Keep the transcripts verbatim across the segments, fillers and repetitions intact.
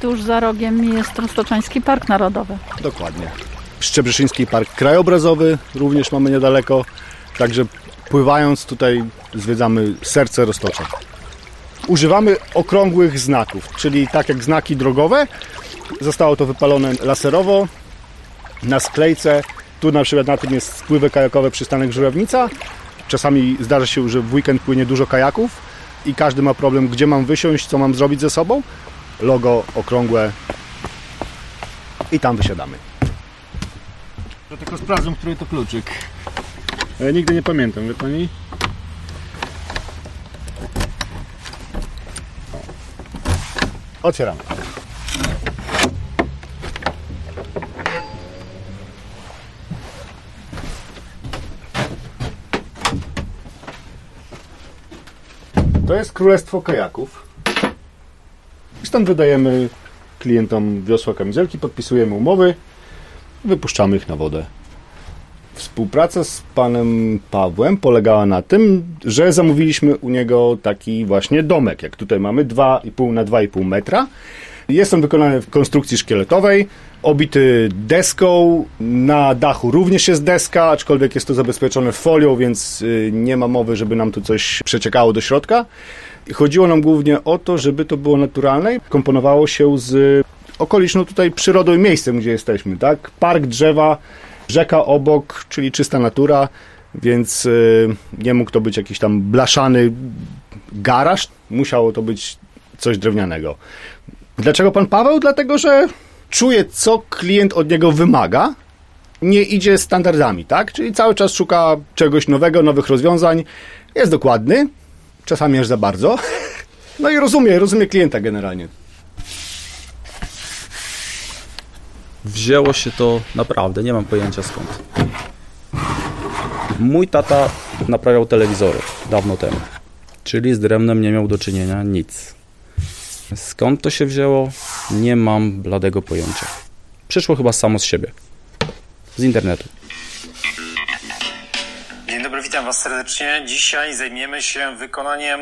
Tuż za rogiem jest Roztoczański Park Narodowy. Dokładnie. Szczebrzeszyński Park Krajobrazowy również mamy niedaleko. Także pływając tutaj zwiedzamy serce Roztocza. Używamy okrągłych znaków, czyli tak jak znaki drogowe. Zostało to wypalone laserowo na sklejce. Tu na przykład na tym jest pływy kajakowe przystanek Żurewnica. Czasami zdarza się, że w weekend płynie dużo kajaków i każdy ma problem, gdzie mam wysiąść, co mam zrobić ze sobą. Logo okrągłe i tam wysiadamy. Ja tylko sprawdzam, który to kluczyk. Ja nigdy nie pamiętam, wie pani? Otwieramy. To jest Królestwo Kajaków. I stąd wydajemy klientom wiosła, kamizelki, podpisujemy umowy, wypuszczamy ich na wodę. Współpraca z panem Pawłem polegała na tym, że zamówiliśmy u niego taki właśnie domek, jak tutaj mamy, dwa i pół na dwa i pół metra. Jest on wykonany w konstrukcji szkieletowej, obity deską, na dachu również jest deska, aczkolwiek jest to zabezpieczone folią, więc nie ma mowy, żeby nam tu coś przeciekało do środka. Chodziło nam głównie o to, żeby to było naturalne. Komponowało się z okoliczną tutaj przyrodą i miejscem, gdzie jesteśmy, tak? Park, drzewa, rzeka obok, czyli czysta natura, więc nie mógł to być jakiś tam blaszany garaż, musiało to być coś drewnianego. Dlaczego pan Paweł? Dlatego, że czuje, co klient od niego wymaga, nie idzie standardami, tak? Czyli cały czas szuka czegoś nowego, nowych rozwiązań, jest dokładny, czasami aż za bardzo, no i rozumie, rozumie klienta generalnie. Wzięło się to naprawdę, nie mam pojęcia skąd. Mój tata naprawiał telewizory dawno temu, czyli z drewnem nie miał do czynienia nic. Skąd to się wzięło? Nie mam bladego pojęcia. Przyszło chyba samo z siebie. Z internetu. Dzień dobry, witam Was serdecznie. Dzisiaj zajmiemy się wykonaniem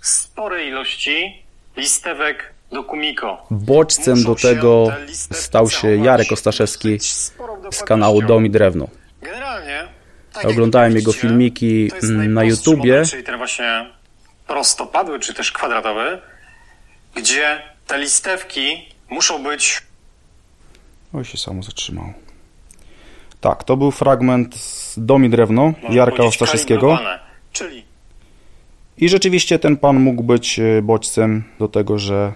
sporej ilości listewek do kumiko. Bodźcem Muszą do tego stał się Jarek Ostaszewski z kanału Dom i Drewno. Generalnie, tak oglądałem jego widzicie, filmiki na YouTubie. Model, czyli ten właśnie prostopadły, czy też kwadratowy, gdzie te listewki muszą być... Oj, się samo zatrzymał. Tak, to był fragment z Dom i Drewno Można Jarka Ostaszewskiego. Czyli... I rzeczywiście ten pan mógł być bodźcem do tego, że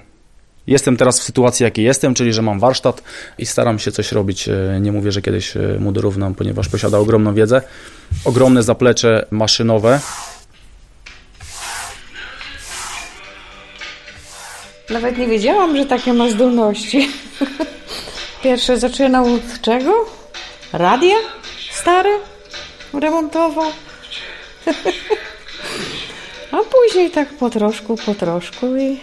jestem teraz w sytuacji, jakiej jestem, czyli że mam warsztat i staram się coś robić. Nie mówię, że kiedyś mu dorównam, ponieważ posiada ogromną wiedzę. Ogromne zaplecze maszynowe. Nawet nie wiedziałam, że takie ma zdolności. Pierwsze zaczynał od czego? Radia? Stare? Remontował? A później tak po troszku, po troszku i...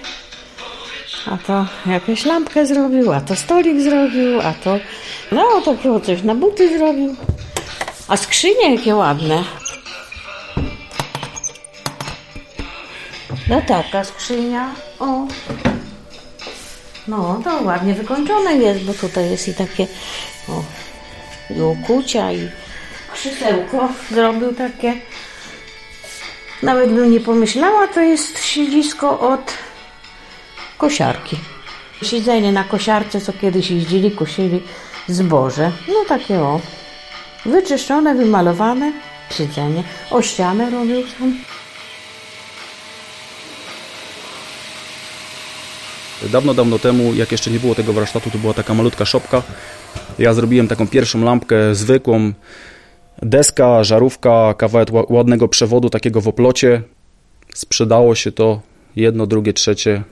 A to jakąś lampkę zrobił, a to stolik zrobił, a to... No, to coś na buty zrobił. A skrzynie jakie ładne. No taka skrzynia, o... No, to ładnie wykończone jest, bo tutaj jest i takie... O, i okucia, i krzesełko zrobił takie. Nawet bym nie pomyślała, to jest siedzisko od... kosiarki. Siedzenie na kosiarce, co kiedyś jeździli, kosili zboże. No takie o. Wyczyszczone, wymalowane siedzenie. O ścianę robił tam. Dawno, dawno temu, jak jeszcze nie było tego warsztatu, to była taka malutka szopka. Ja zrobiłem taką pierwszą lampkę zwykłą. Deska, żarówka, kawałek ładnego przewodu, takiego w oplocie. Sprzedało się to jedno, drugie, trzecie.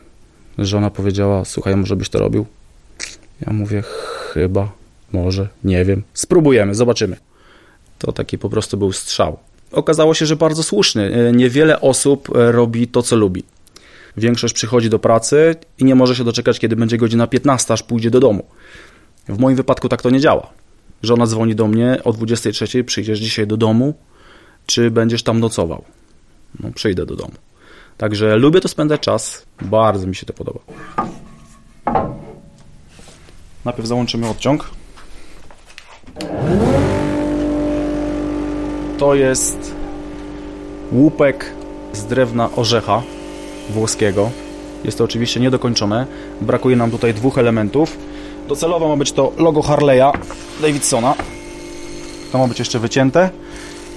Żona powiedziała, słuchaj, może byś to robił? Ja mówię, chyba, może, nie wiem. Spróbujemy, zobaczymy. To taki po prostu był strzał. Okazało się, że bardzo słuszny. Niewiele osób robi to, co lubi. Większość przychodzi do pracy i nie może się doczekać, kiedy będzie godzina piętnasta, aż pójdzie do domu. W moim wypadku tak to nie działa. Żona dzwoni do mnie o dwudziestej trzeciej, przyjdziesz dzisiaj do domu, czy będziesz tam nocował? No, przyjdę do domu. Także lubię tu spędzać czas. Bardzo mi się to podoba. Najpierw załączymy odciąg. To jest łupek z drewna orzecha włoskiego. Jest to oczywiście niedokończone. Brakuje nam tutaj dwóch elementów. Docelowo ma być to logo Harley'a Davidsona. To ma być jeszcze wycięte.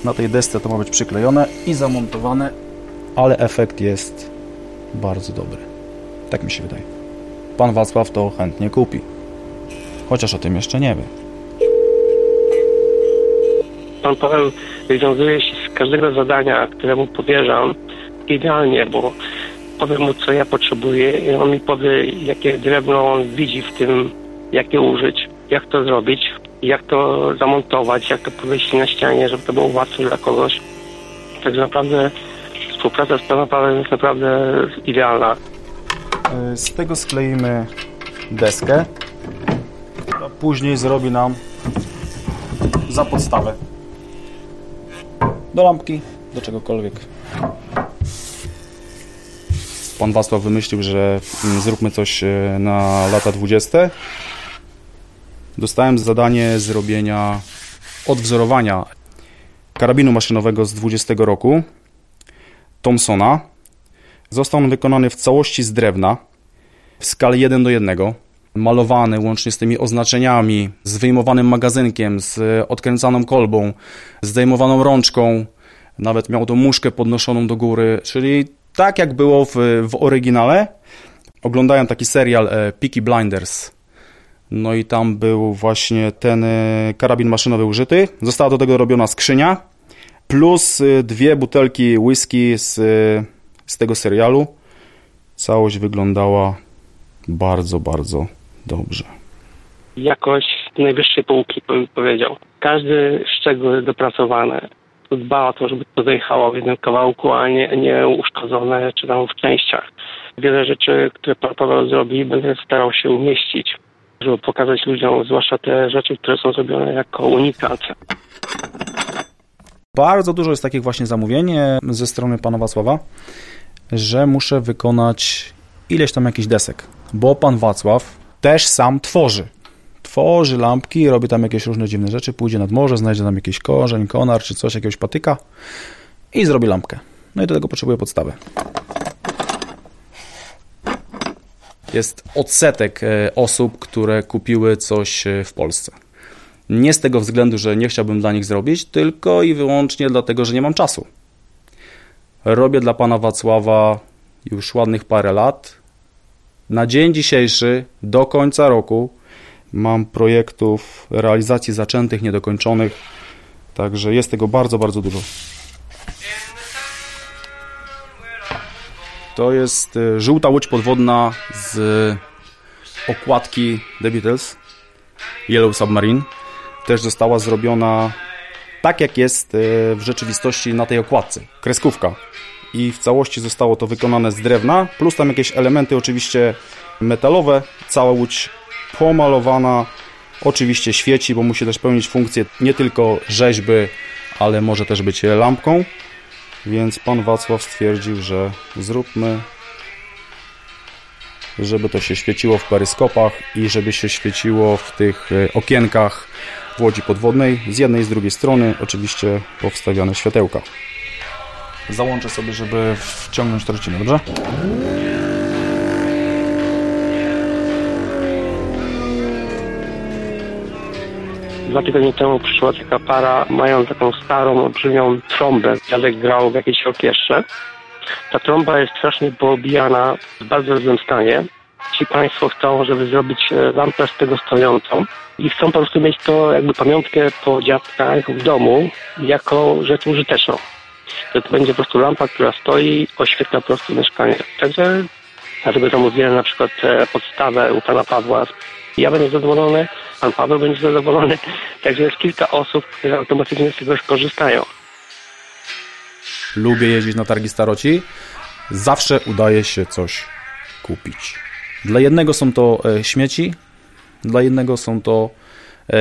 Na tej desce to ma być przyklejone i zamontowane. Ale efekt jest bardzo dobry. Tak mi się wydaje. Pan Wacław to chętnie kupi. Chociaż o tym jeszcze nie wie. Pan Paweł wywiązuje się z każdego zadania, któremu powierzam, idealnie, bo powiem mu, co ja potrzebuję i on mi powie, jakie drewno on widzi w tym, jak je użyć, jak to zrobić, jak to zamontować, jak to powiesić na ścianie, żeby to było łatwe dla kogoś. Tak naprawdę współpraca z panem Pawłem jest naprawdę idealna. Z tego skleimy deskę, a później zrobi nam za podstawę do lampki, do czegokolwiek. Pan Wacław wymyślił, że zróbmy coś na lata dwudzieste. Dostałem zadanie zrobienia odwzorowania karabinu maszynowego z dwudziestego roku, Thompsona. Został on wykonany w całości z drewna, w skali jeden do jednego, malowany łącznie z tymi oznaczeniami, z wyjmowanym magazynkiem, z odkręcaną kolbą, zdejmowaną rączką, nawet miał tą muszkę podnoszoną do góry, czyli tak jak było w, w oryginale. Oglądałem taki serial Peaky Blinders, no i tam był właśnie ten karabin maszynowy użyty. Została do tego robiona skrzynia, plus dwie butelki whisky z, z tego serialu. Całość wyglądała bardzo, bardzo dobrze. Jakość najwyższej półki, bym powiedział. Każdy szczegół jest dopracowany. Dba o to, żeby to zajechało w jednym kawałku, a nie, nie uszkodzone czy tam w częściach. Wiele rzeczy, które pan Paweł zrobi, będę starał się umieścić, żeby pokazać ludziom, zwłaszcza te rzeczy, które są zrobione jako unikat. Bardzo dużo jest takich właśnie zamówień ze strony pana Wacława, że muszę wykonać ileś tam jakichś desek, bo pan Wacław też sam tworzy. Tworzy lampki, robi tam jakieś różne dziwne rzeczy, pójdzie nad morze, znajdzie tam jakiś korzeń, konar czy coś, jakiegoś patyka i zrobi lampkę. No i do tego potrzebuje podstawy. Jest odsetek osób, które kupiły coś w Polsce. Nie z tego względu, że nie chciałbym dla nich zrobić, tylko i wyłącznie dlatego, że nie mam czasu. Robię dla pana Wacława już ładnych parę lat. Na dzień dzisiejszy, do końca roku, mam projektów realizacji zaczętych, niedokończonych, także jest tego bardzo, bardzo dużo. To jest żółta łódź podwodna z okładki The Beatles, Yellow Submarine. Też została zrobiona tak, jak jest w rzeczywistości na tej okładce, kreskówka. I w całości zostało to wykonane z drewna, plus tam jakieś elementy oczywiście metalowe, cała łódź pomalowana, oczywiście świeci, bo musi też pełnić funkcję nie tylko rzeźby, ale może też być lampką, więc pan Wacław stwierdził, że zróbmy, żeby to się świeciło w peryskopach i żeby się świeciło w tych okienkach w łodzi podwodnej, z jednej i z drugiej strony oczywiście powstawiane światełka. Załączę sobie, żeby wciągnąć to rocinę, dobrze? Dwa tygodnie temu przyszła taka para, mają taką starą, olbrzymią trąbę. Jarek grał w jakiejś orkiestrze. Ta trąba jest strasznie poobijana, w bardzo złym stanie. Ci państwo chcą, żeby zrobić lampę z tego stojącą i chcą po prostu mieć to jakby pamiątkę po dziadkach w domu jako rzecz użyteczną. To, to będzie po prostu lampa, która stoi, oświetla po prostu mieszkanie. Także, a żeby zamówiłem na przykład podstawę u pana Pawła, ja będę zadowolony, pan Paweł będzie zadowolony. Także jest kilka osób, które automatycznie z tego skorzystają. Lubię jeździć na targi staroci. Zawsze udaje się coś kupić. Dla jednego są to śmieci, dla jednego są to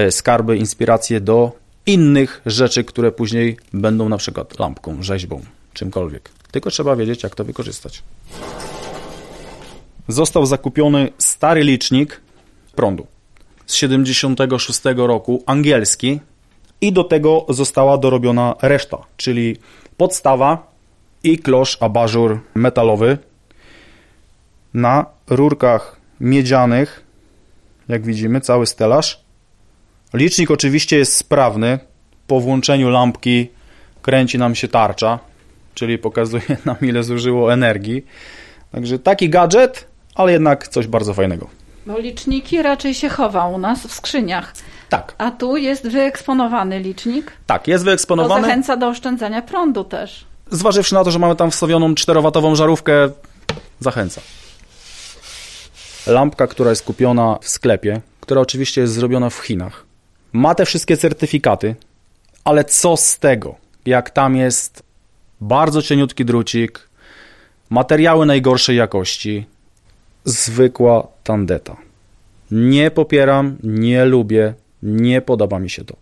skarby, inspiracje do innych rzeczy, które później będą na przykład lampką, rzeźbą, czymkolwiek. Tylko trzeba wiedzieć, jak to wykorzystać. Został zakupiony stary licznik prądu. z siedemdziesiątego szóstego roku, angielski, i do tego została dorobiona reszta, czyli podstawa i klosz abażur metalowy na rurkach miedzianych, jak widzimy, cały stelaż. Licznik oczywiście jest sprawny, po włączeniu lampki kręci nam się tarcza, czyli pokazuje nam, ile zużyło energii. Także taki gadżet, ale jednak coś bardzo fajnego. Bo liczniki raczej się chowa u nas w skrzyniach. Tak. A tu jest wyeksponowany licznik. Tak, jest wyeksponowany. To zachęca do oszczędzania prądu też. Zważywszy na to, że mamy tam wstawioną czterowatową żarówkę, zachęca. Lampka, która jest kupiona w sklepie, która oczywiście jest zrobiona w Chinach, ma te wszystkie certyfikaty, ale co z tego, jak tam jest bardzo cieniutki drucik, materiały najgorszej jakości, zwykła tandeta. Nie popieram, nie lubię, nie podoba mi się to.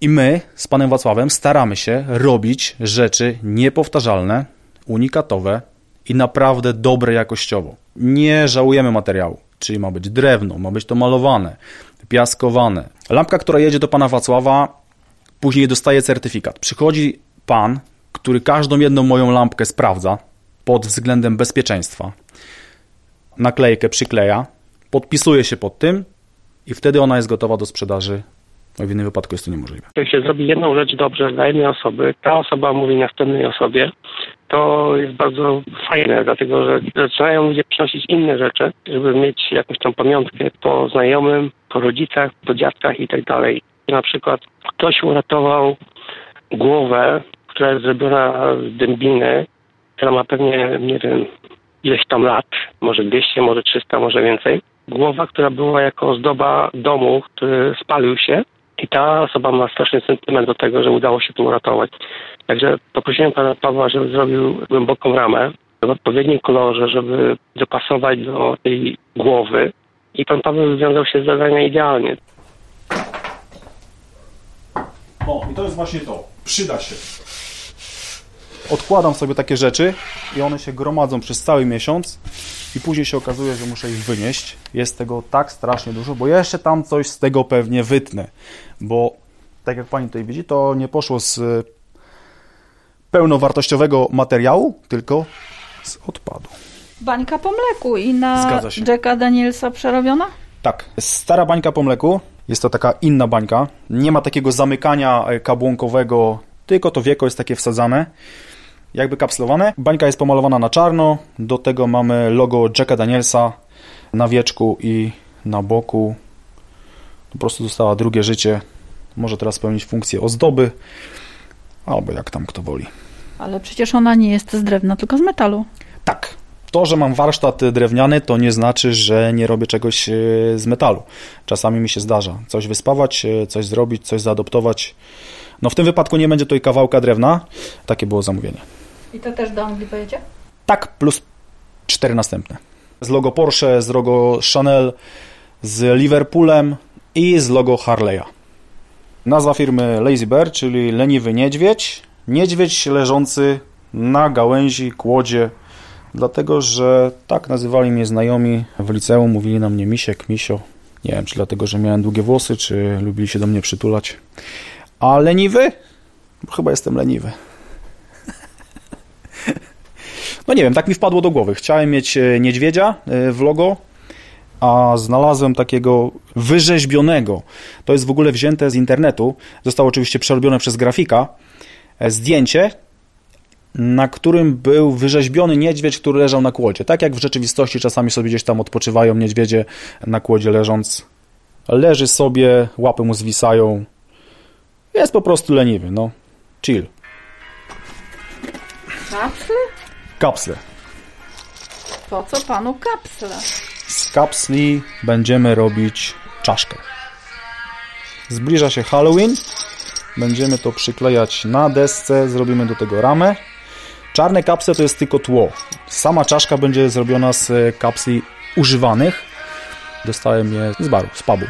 I my z panem Wacławem staramy się robić rzeczy niepowtarzalne, unikatowe i naprawdę dobre jakościowo. Nie żałujemy materiału, czyli ma być drewno, ma być to malowane, piaskowane. Lampka, która jedzie do pana Wacława, później dostaje certyfikat. Przychodzi pan, który każdą jedną moją lampkę sprawdza pod względem bezpieczeństwa. Naklejkę przykleja, podpisuje się pod tym i wtedy ona jest gotowa do sprzedaży. W innym wypadku jest to niemożliwe. Jak się zrobi jedną rzecz dobrze dla jednej osoby, ta osoba mówi następnej osobie, to jest bardzo fajne, dlatego że zaczynają ludzie przynosić inne rzeczy, żeby mieć jakąś tam pamiątkę po znajomym, po rodzicach, po dziadkach i tak dalej. Na przykład ktoś uratował głowę, która jest zrobiona z dębiny, która ma pewnie, nie wiem, ileś tam lat, może dwieście, może trzysta, może więcej. Głowa, która była jako ozdoba domu, który spalił się, i ta osoba ma straszny sentyment do tego, że udało się to uratować. Także poprosiłem pana Pawła, żeby zrobił głęboką ramę w odpowiednim kolorze, żeby dopasować do tej głowy, i pan Paweł wywiązał się z zadania idealnie. O, i to jest właśnie to. Przyda się. Odkładam sobie takie rzeczy i one się gromadzą przez cały miesiąc i później się okazuje, że muszę ich wynieść. Jest tego tak strasznie dużo, bo jeszcze tam coś z tego pewnie wytnę, bo tak jak pani tutaj widzi, to nie poszło z pełnowartościowego materiału, tylko z odpadu. Bańka po mleku i na Jacka Danielsa przerobiona? Tak, stara bańka po mleku, jest to taka inna bańka, nie ma takiego zamykania kabłonkowego, tylko to wieko jest takie wsadzane, jakby kapslowane. Bańka jest pomalowana na czarno, do tego mamy logo Jacka Danielsa na wieczku i na boku. Po prostu dostała drugie życie, może teraz pełnić funkcję ozdoby, albo jak tam kto woli. Ale przecież ona nie jest z drewna, tylko z metalu. Tak, to, że mam warsztat drewniany, to nie znaczy, że nie robię czegoś z metalu. Czasami mi się zdarza coś wyspawać, coś zrobić, coś zaadoptować. No w tym wypadku nie będzie tutaj kawałka drewna. Takie było zamówienie. I to też do Anglii pojedzie? Tak, plus cztery następne. Z logo Porsche, z logo Chanel, z Liverpoolem i z logo Harley'a. Nazwa firmy Lazy Bear, czyli leniwy niedźwiedź. Niedźwiedź leżący na gałęzi, kłodzie. Dlatego, że tak nazywali mnie znajomi w liceum. Mówili na mnie Misiek, Misio. Nie wiem, czy dlatego, że miałem długie włosy, czy lubili się do mnie przytulać. A leniwy? Bo chyba jestem leniwy. No nie wiem, tak mi wpadło do głowy. Chciałem mieć niedźwiedzia w logo, a znalazłem takiego wyrzeźbionego. To jest w ogóle wzięte z internetu. Zostało oczywiście przerobione przez grafika. Zdjęcie, na którym był wyrzeźbiony niedźwiedź, który leżał na kłodzie. Tak jak w rzeczywistości czasami sobie gdzieś tam odpoczywają niedźwiedzie na kłodzie leżąc. Leży sobie, łapy mu zwisają. Jest po prostu leniwy, no. Chill. Kapsle? Kapsle. Po co panu kapsle? Z kapsli będziemy robić czaszkę. Zbliża się Halloween. Będziemy to przyklejać na desce. Zrobimy do tego ramę. Czarne kapsle to jest tylko tło. Sama czaszka będzie zrobiona z kapsli używanych. Dostałem je z baru, z pubu.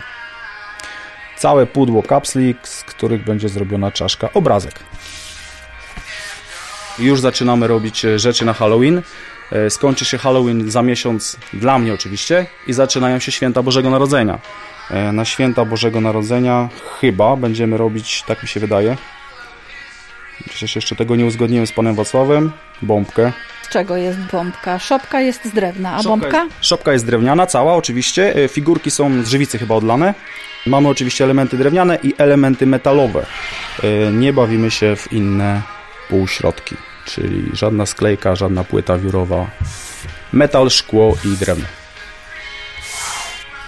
Całe pudło kapsli, z których będzie zrobiona czaszka, obrazek. Już zaczynamy robić rzeczy na Halloween. skończy się Halloween za miesiąc, dla mnie oczywiście, i zaczynają się święta Bożego Narodzenia. Na święta Bożego Narodzenia chyba będziemy robić, tak mi się wydaje, przecież jeszcze tego nie uzgodniłem z panem Wacławem, bombkę. Z czego jest bombka? Szopka jest z drewna, a szopka bombka? Jest, szopka jest drewniana, cała oczywiście, figurki są z żywicy chyba odlane. Mamy oczywiście elementy drewniane i elementy metalowe. Nie bawimy się w inne półśrodki, czyli żadna sklejka, żadna płyta wiórowa, metal, szkło i drewno.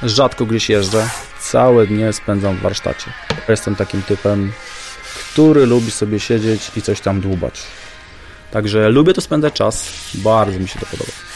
Rzadko gdzieś jeżdżę, całe dnie spędzam w warsztacie. Jestem takim typem, który lubi sobie siedzieć i coś tam dłubać. Także lubię tu spędzać czas, bardzo mi się to podoba.